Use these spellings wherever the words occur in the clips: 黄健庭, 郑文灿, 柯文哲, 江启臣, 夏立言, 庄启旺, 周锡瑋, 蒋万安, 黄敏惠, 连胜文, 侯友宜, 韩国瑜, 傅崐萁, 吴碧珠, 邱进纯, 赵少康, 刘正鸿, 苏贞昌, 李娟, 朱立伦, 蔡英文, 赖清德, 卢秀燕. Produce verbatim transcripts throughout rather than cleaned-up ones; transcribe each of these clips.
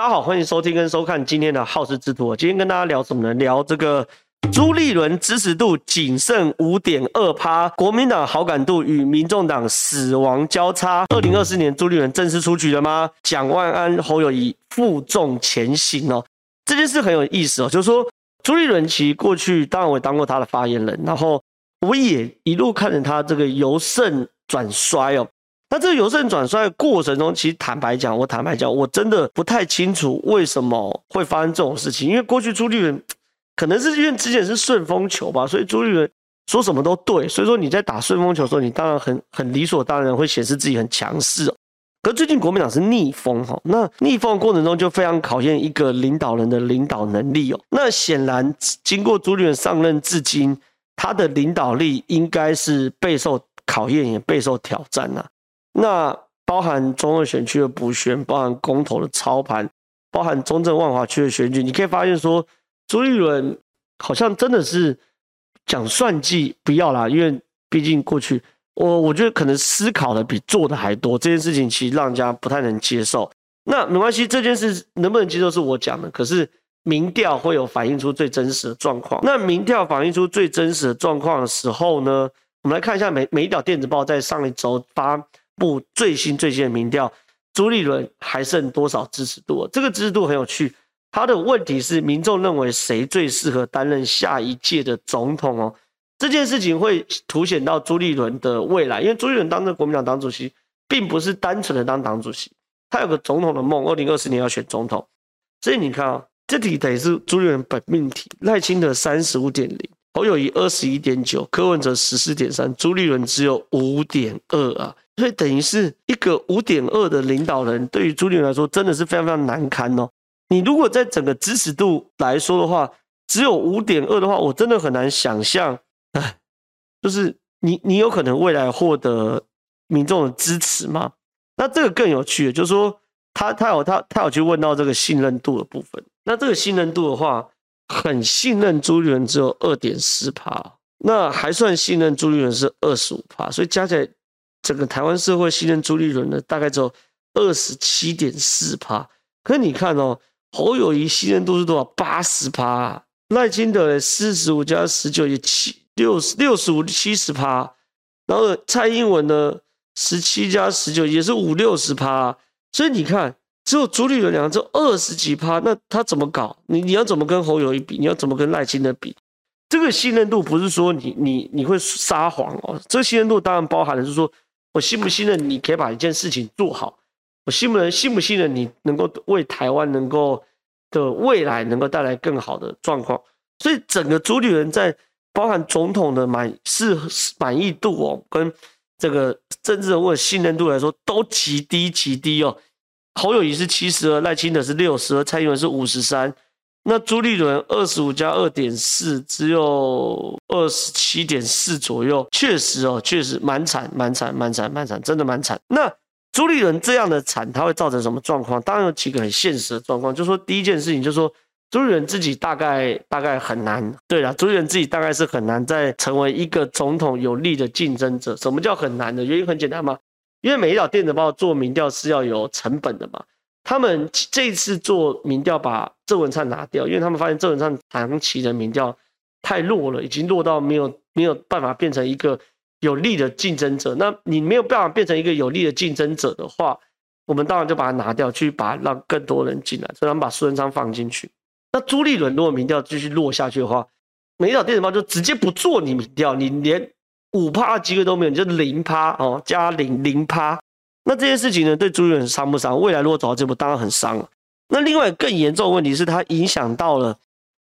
大家好，欢迎收听跟收看今天的好事之徒。今天跟大家聊什么呢？聊这个朱立伦支持度仅剩 百分之五点二， 国民党好感度与民众党死亡交叉。二零二四年朱立伦正式出局了吗？蒋万安、侯友宜负重前行哦。这件事很有意思哦，就是说朱立伦其实过去当然我也当过他的发言人，然后我也一路看着他这个由盛转衰哦。那这个由盛转衰的过程中，其实坦白讲，我坦白讲，我真的不太清楚为什么会发生这种事情。因为过去朱立伦可能是因为之前是顺风球吧，所以朱立伦说什么都对。所以说你在打顺风球的时候，你当然很很理所当然会显示自己很强势哦。可是最近国民党是逆风哦，那逆风的过程中就非常考验一个领导人的领导能力哦。那显然经过朱立伦上任至今，他的领导力应该是备受考验，也备受挑战啊。那包含中二选区的补选，包含公投的操盘，包含中正万华区的选举，你可以发现说朱立伦好像真的是讲算计不要啦，因为毕竟过去我我觉得可能思考的比做的还多，这件事情其实让人家不太能接受。那没关系，这件事能不能接受是我讲的，可是民调会有反映出最真实的状况。那民调反映出最真实的状况的时候呢，我们来看一下每每一条电子报在上一周发布最新最新的民调，朱立伦还剩多少支持度？这个支持度很有趣，他的问题是民众认为谁最适合担任下一届的总统哦。这件事情会凸显到朱立伦的未来，因为朱立伦当着国民党党主席，并不是单纯的当党主席，他有个总统的梦，二零二四年要选总统。所以你看啊、哦，这题等于是朱立伦本命题，赖清德 三十五点零。侯友宜 二十一点九， 柯文哲 十四点三， 朱立伦只有 五点二 啊，所以等于是一个 五点二 的领导人，对于朱立伦来说真的是非常非常难堪哦。你如果在整个支持度来说的话，只有 五点二 的话，我真的很难想象，哎，就是你你有可能未来获得民众的支持吗？那这个更有趣，就是说他他有他他有去问到这个信任度的部分，那这个信任度的话，很信任朱立伦只有 百分之二点四， 那还算信任朱立伦是 百分之二十五， 所以加起来整个台湾社会信任朱立伦的大概只有 百分之二十七点四。 可是你看哦，侯友宜信任度是多少？ 百分之八十， 赖清德 四十五 加十九也 六十五到七十， 然后蔡英文呢十七加十九也是 百分之五十六， 所以你看只有朱立伦两个只有二十几趴，那他怎么搞？你你要怎么跟侯友宜比？你要怎么跟赖清德比？这个信任度不是说你你你会撒谎哦，这个信任度当然包含的是说，我信不信任你可以把一件事情做好，我信不能信不信任你能够为台湾能够的未来能够带来更好的状况。所以整个朱立伦在包含总统的满是满意度哦，跟这个政治人物的信任度来说，都极低极低哦。侯友宜是七十二，赖清德是六十二，蔡英文是五十三，那朱立伦二十五加 二点四 只有 二十七点四 左右，确实哦，确实蛮惨蛮惨蛮惨蛮惨，真的蛮惨。那朱立伦这样的惨，它会造成什么状况？当然有几个很现实的状况，就是说第一件事情就是说朱立伦自己大概大概很难，对啦，朱立伦自己大概是很难再成为一个总统有力的竞争者。什么叫很难的？原因很简单嘛，因为每一条电子报做民调是要有成本的嘛，他们这一次做民调把郑文灿拿掉，因为他们发现郑文灿长期的民调太弱了，已经弱到没有没有办法变成一个有力的竞争者。那你没有办法变成一个有力的竞争者的话，我们当然就把它拿掉，去把它让更多人进来，所以他们把苏贞昌放进去。那朱立伦如果民调继续落下去的话，每一条电子报就直接不做你民调，你连百分之五 的机会都没有，你就 百分之零、哦、加 百分之零。 那这件事情呢，对朱立伦伤不伤？未来如果走到这步当然很伤了。那另外更严重的问题是它影响到了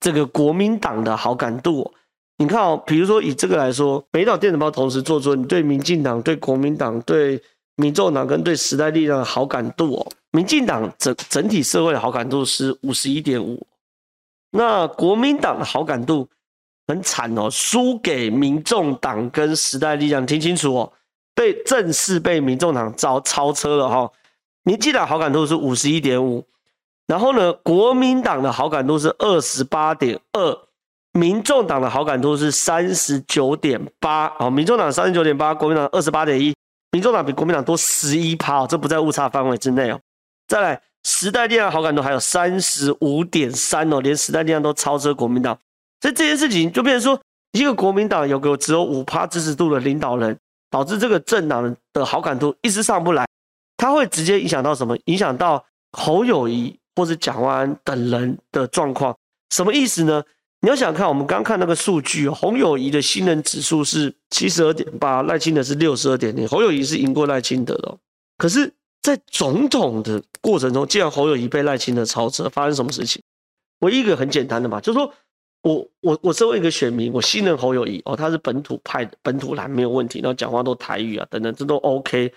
这个国民党的好感度、哦、你看哦，比如说以这个来说，每一档电子报同时做出你对民进党、对国民党、对民众党跟对时代力量的好感度哦。民进党 整, 整体社会的好感度是 五十一点五， 那国民党的好感度很惨哦，输给民众党跟时代力量，听清楚哦，被正式被民众党超超车了哈、哦。民进党好感度是 五十一点五， 然后呢，国民党的好感度是 二十八点二， 民众党的好感度是 三十九点八， 哦，民众党 三十九点八， 国民党 二十八点一， 民众党比国民党多 百分之十一、哦、这不在误差范围之内哦。再来，时代力量好感度还有 三十五点三 哦，连时代力量都超车国民党。所以这件事情就变成说，一个国民党有个只有 百分之五 支持度的领导人，导致这个政党的好感度一直上不来，它会直接影响到什么？影响到侯友宜或是蒋万安等人的状况。什么意思呢？你要想看，我们刚看那个数据，侯友宜的新人指数是 七十二点八， 赖清德是 六十二点零， 侯友宜是赢过赖清德的、哦。可是在总统的过程中，既然侯友宜被赖清德超车，发生什么事情？唯一一个很简单的嘛，就是说我我我身为一个选民，我信任侯友宜哦，他是本土派的，本土蓝没有问题，然后讲话都台语啊等等，这都 OK。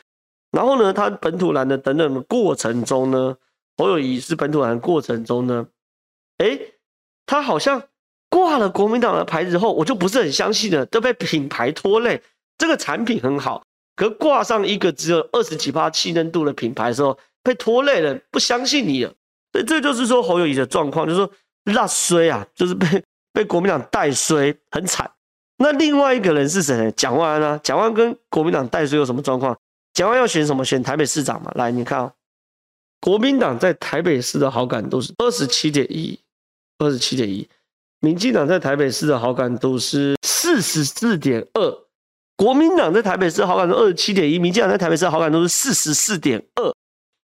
然后呢，他本土蓝的等等的过程中呢，侯友宜是本土蓝的过程中呢，哎，他好像挂了国民党的牌子后，我就不是很相信了，都被品牌拖累。这个产品很好，可挂上一个只有二十几%信任度的品牌的时候，被拖累了，不相信你了。所以这就是说侯友宜的状况，就是说落衰啊，就是被被国民党带衰，很惨。那另外一个人是谁呢？蒋万安啊，蒋万安跟国民党带衰有什么状况？蒋万安要选什么？选台北市长嘛。来，你看、哦、国民党在台北市的好感度是 二十七点一， 二十七点一。民进党在台北市的好感度是 四十四点二， 国民党在台北市好感度 二十七点一， 民进党在台北市好感度是 四十四点二。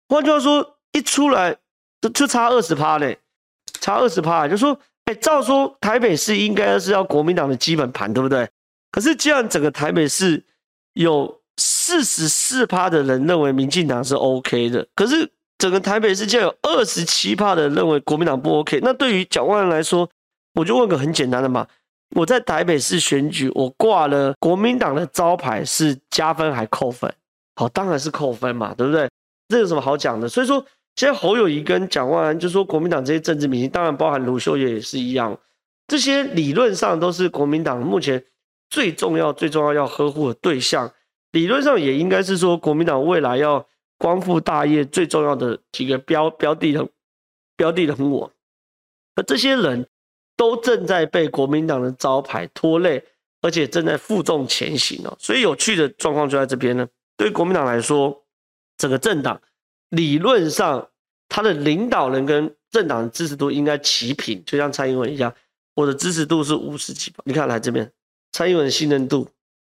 换句话说，一出来 就, 就差 百分之二十 嘞，差 百分之二十， 就说哎、欸，照说台北市应该是要国民党的基本盘，对不对？可是既然整个台北市有 百分之四十四 的人认为民进党是 OK 的，可是整个台北市竟然有 百分之二十七 的人认为国民党不 OK， 那对于蒋万安来说，我就问个很简单的嘛，我在台北市选举，我挂了国民党的招牌是加分还扣分？好，当然是扣分嘛，对不对？这有什么好讲的？所以说现在侯友宜跟蒋万安，就说国民党这些政治明星，当然包含卢秀燕也是一样，这些理论上都是国民党目前最重要最重要要呵护的对象，理论上也应该是说国民党未来要光复大业最重要的几个标标的人标的人物，而这些人都正在被国民党的招牌拖累，而且正在负重前行哦。所以有趣的状况就在这边呢。对国民党来说，整个政党理论上他的领导人跟政党的支持度应该齐平，就像蔡英文一样，我的支持度是五十几%，你看来这边，蔡英文的信任度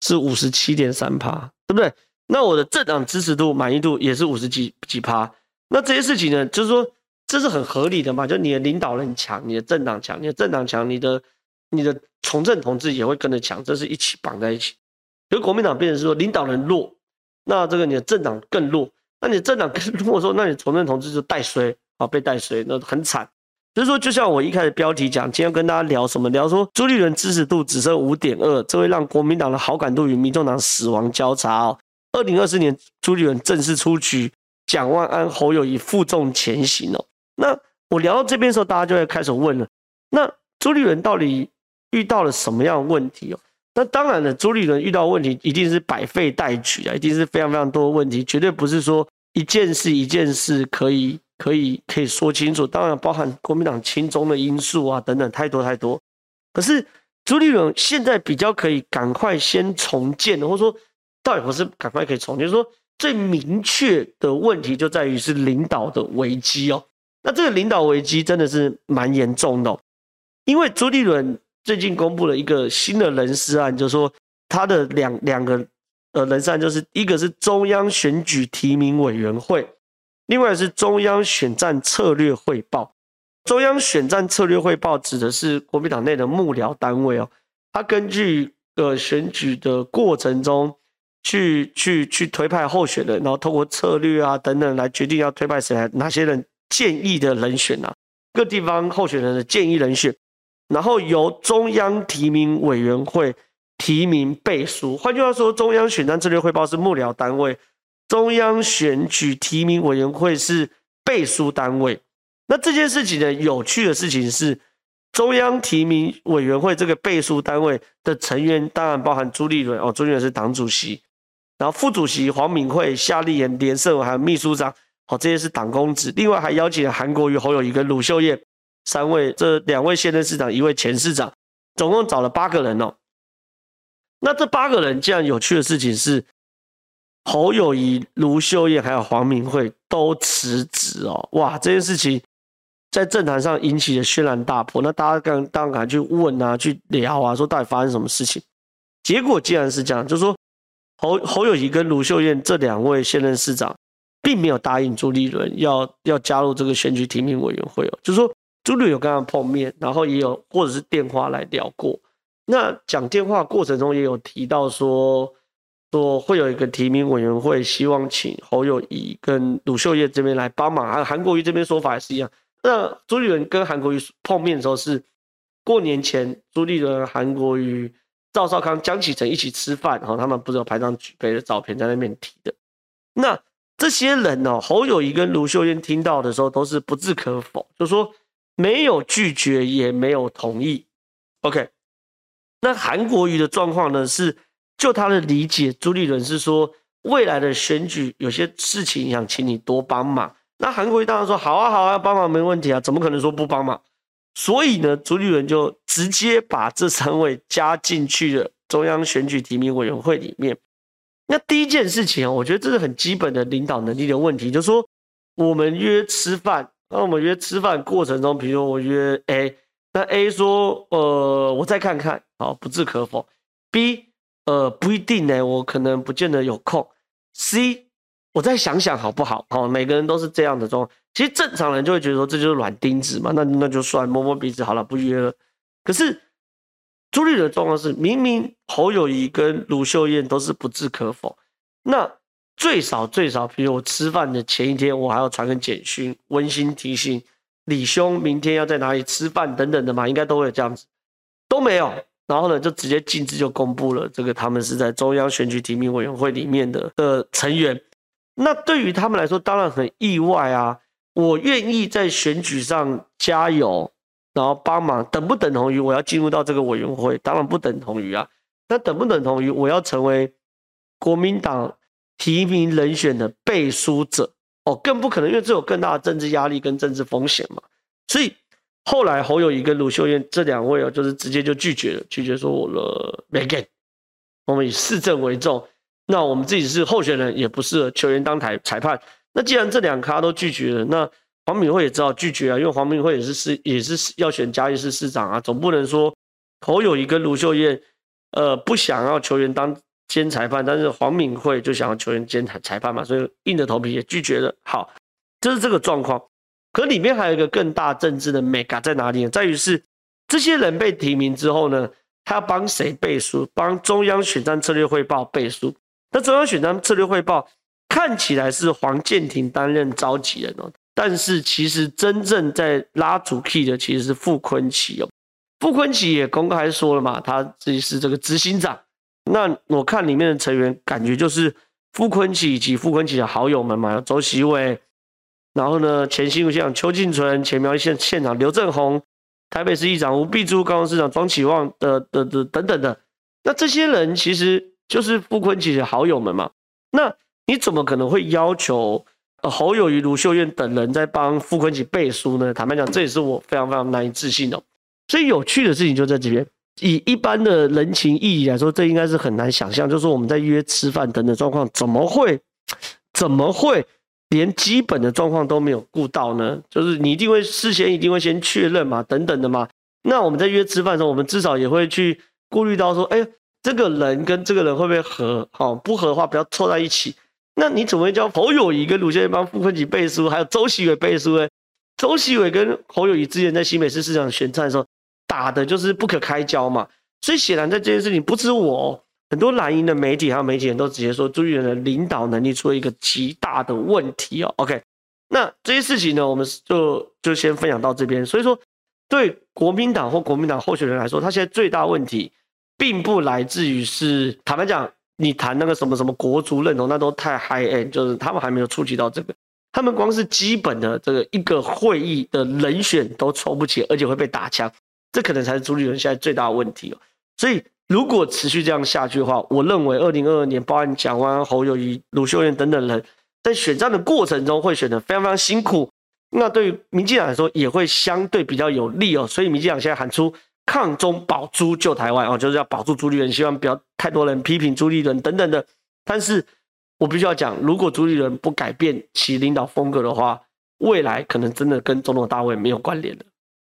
是 百分之五十七点三， 对不对？那我的政党支持度满意度也是五十几几%。那这些事情呢，就是说。这是很合理的嘛，就你的领导人强，你的政党强，你的政党强，你的你的从政同志也会跟着强，这是一起绑在一起。可是国民党变成是说领导人弱，那这个你的政党更弱，那你的政党更弱的时候，那你从政同志就带衰啊，被带衰，那很惨。所以说，就像我一开始标题讲，今天要跟大家聊什么？聊说朱立伦支持度只剩 五点二， 这会让国民党的好感度与民众党死亡交叉哦。二零二四年朱立伦正式出局，蒋万安、侯友宜负重前行哦。那我聊到这边的时候，大家就会开始问了，那朱立伦到底遇到了什么样的问题哦？那当然了，朱立伦遇到的问题一定是百废待举啊，一定是非常非常多的问题，绝对不是说一件事一件事可以可以可以说清楚，当然包含国民党亲中的因素啊等等，太多太多。可是朱立伦现在比较可以赶快先重建，或者说倒也不是赶快可以重建，就是说最明确的问题就在于是领导的危机哦。那这个领导危机真的是蛮严重的、哦，因为朱立伦最近公布了一个新的人事案，就是说他的两两个呃人事案，就是一个是中央选举提名委员会，另外是中央选战策略汇报。中央选战策略汇报指的是国民党内的幕僚单位哦，他根据呃选举的过程中去去去推派候选人，然后透过策略啊等等来决定要推派谁来，哪些人。建议的人选啊，各地方候选人的建议人选，然后由中央提名委员会提名背书。换句话说，中央选战策略汇报是幕僚单位，中央选举提名委员会是背书单位。那这件事情呢，有趣的事情是，中央提名委员会这个背书单位的成员，当然包含朱立伦哦，朱立伦是党主席，然后副主席黄敏惠、夏立言、连胜文还有秘书长。好，这些是党公职，另外还邀请了韩国瑜、侯友宜跟鲁秀燕三位，这两位现任市长，一位前市长，总共找了八个人哦。那这八个人，既然有趣的事情是，侯友宜、卢秀燕还有黄敏惠都辞职哦，哇，这件事情在政坛上引起了轩然大波，那大家刚当然去问啊，去聊啊，说到底发生什么事情？结果竟然是这样，就是说侯侯友宜跟卢秀燕这两位现任市长，并没有答应朱立伦要要加入这个选举提名委员会哦，就是说朱立伦有跟他碰面，然后也有或者是电话来聊过。那讲电话过程中也有提到说，说会有一个提名委员会，希望请侯友宜跟卢秀燕这边来帮忙。还韩国瑜这边说法也是一样。那朱立伦跟韩国瑜碰面的时候是过年前，朱立伦、韩国瑜、赵少康、江启臣一起吃饭，他们不是有排长举杯的照片在那边提的。那这些人哦，侯友宜跟卢秀燕听到的时候都是不置可否，就说没有拒绝也没有同意。OK， 那韩国瑜的状况呢是，就他的理解，朱立伦是说未来的选举有些事情想请你多帮忙。那韩国瑜当然说好啊好啊，帮忙没问题啊，怎么可能说不帮忙？所以呢，朱立伦就直接把这三位加进去了中央选举提名委员会里面。那第一件事情，我觉得这是很基本的领导能力的问题，就是说我们约吃饭，那我们约吃饭过程中，比如我约 A， 那 A 说呃我再看看，好，不置可否。B 呃不一定呢、欸，我可能不见得有空。C我再想想好不好？好，每个人都是这样的状况。其实正常人就会觉得说这就是软钉子嘛，那那就算摸摸鼻子好了，不约了。可是朱立伦的状况是，明明侯友宜跟卢秀燕都是不置可否，那最少最少，比如我吃饭的前一天，我还要传个简讯，温馨提醒李兄明天要在哪里吃饭等等的嘛，应该都会有这样子，都没有。然后呢，就直接径直就公布了这个他们是在中央选举提名委员会里面的的成员。那对于他们来说当然很意外啊，我愿意在选举上加油然后帮忙，等不等同于我要进入到这个委员会？当然不等同于啊。那等不等同于我要成为国民党提名人选的背书者？哦，更不可能，因为这有更大的政治压力跟政治风险嘛。所以后来侯友宜跟卢秀燕这两位哦，就是直接就拒绝了，拒绝说我了没给，我们以市政为重。那我们自己是候选人，也不适合球员当台裁判。那既然这两咖都拒绝了，那黄敏惠也知道拒绝啊，因为黄敏惠也是也是要选嘉义市市长啊，总不能说侯友宜跟卢秀燕呃不想要球员当兼裁判，但是黄敏惠就想要球员兼裁判嘛，所以硬着头皮也拒绝了。好，这是这个状况。可里面还有一个更大政治的 mega 在哪里呢？在于是这些人被提名之后呢，他要帮谁背书？帮中央选战策略汇报背书。那中央选战策略汇报看起来是黄健庭担任召集人哦，但是其实真正在拉主 key 的其实是傅崐萁哦。傅崐萁也公开说了嘛，他自己是这个执行长。那我看里面的成员感觉就是傅崐萁以及傅崐萁的好友们嘛，有周锡瑋，然后呢前新竹县长邱进纯，前苗栗县县长刘正鸿，台北市议长吴碧珠，高雄市长庄启旺的的的等等的。那这些人其实就是傅崐萁的好友们嘛，那你怎么可能会要求、呃、侯友宜、卢秀燕等人在帮傅崐萁背书呢？坦白讲，这也是我非常非常难以置信的、哦。所以有趣的事情就在这边，以一般的人情意义来说，这应该是很难想象，就是我们在约吃饭等等状况，怎么会怎么会连基本的状况都没有顾到呢？就是你一定会事先一定会先确认嘛，等等的嘛。那我们在约吃饭的时候，我们至少也会去顾虑到说，哎。这个人跟这个人会不会合？好、哦，不合的话不要凑在一起。那你怎么会叫侯友宜跟卢秀燕帮傅崐萁背书，还有周锡瑋背书呢？周锡瑋跟侯友宜之前在新北市市长选战的时候打的就是不可开交嘛。所以显然在这件事情，不止我、哦，很多蓝营的媒体还有媒体人都直接说朱立伦的领导能力出了一个极大的问题哦。OK， 那这些事情呢，我们就就先分享到这边。所以说，对国民党或国民党候选人来说，他现在最大问题，并不来自于是，坦白讲，你谈那个什么什么国族认同，那都太 high end， 就是他们还没有触及到这个，他们光是基本的这个一个会议的人选都抽不起，而且会被打枪，这可能才是朱立伦现在最大的问题哦。所以如果持续这样下去的话，我认为二零二二年，包含蒋万安、侯友宜、卢秀燕等等人，在选战的过程中会选得非常非常辛苦，那对于民进党来说也会相对比较有利哦。所以民进党现在喊出抗中保朱救台湾、哦、就是要保住朱立伦，希望不要太多人批评朱立伦等等的。但是我必须要讲，如果主理人不改变其领导风格的话，未来可能真的跟总统大位没有关联了。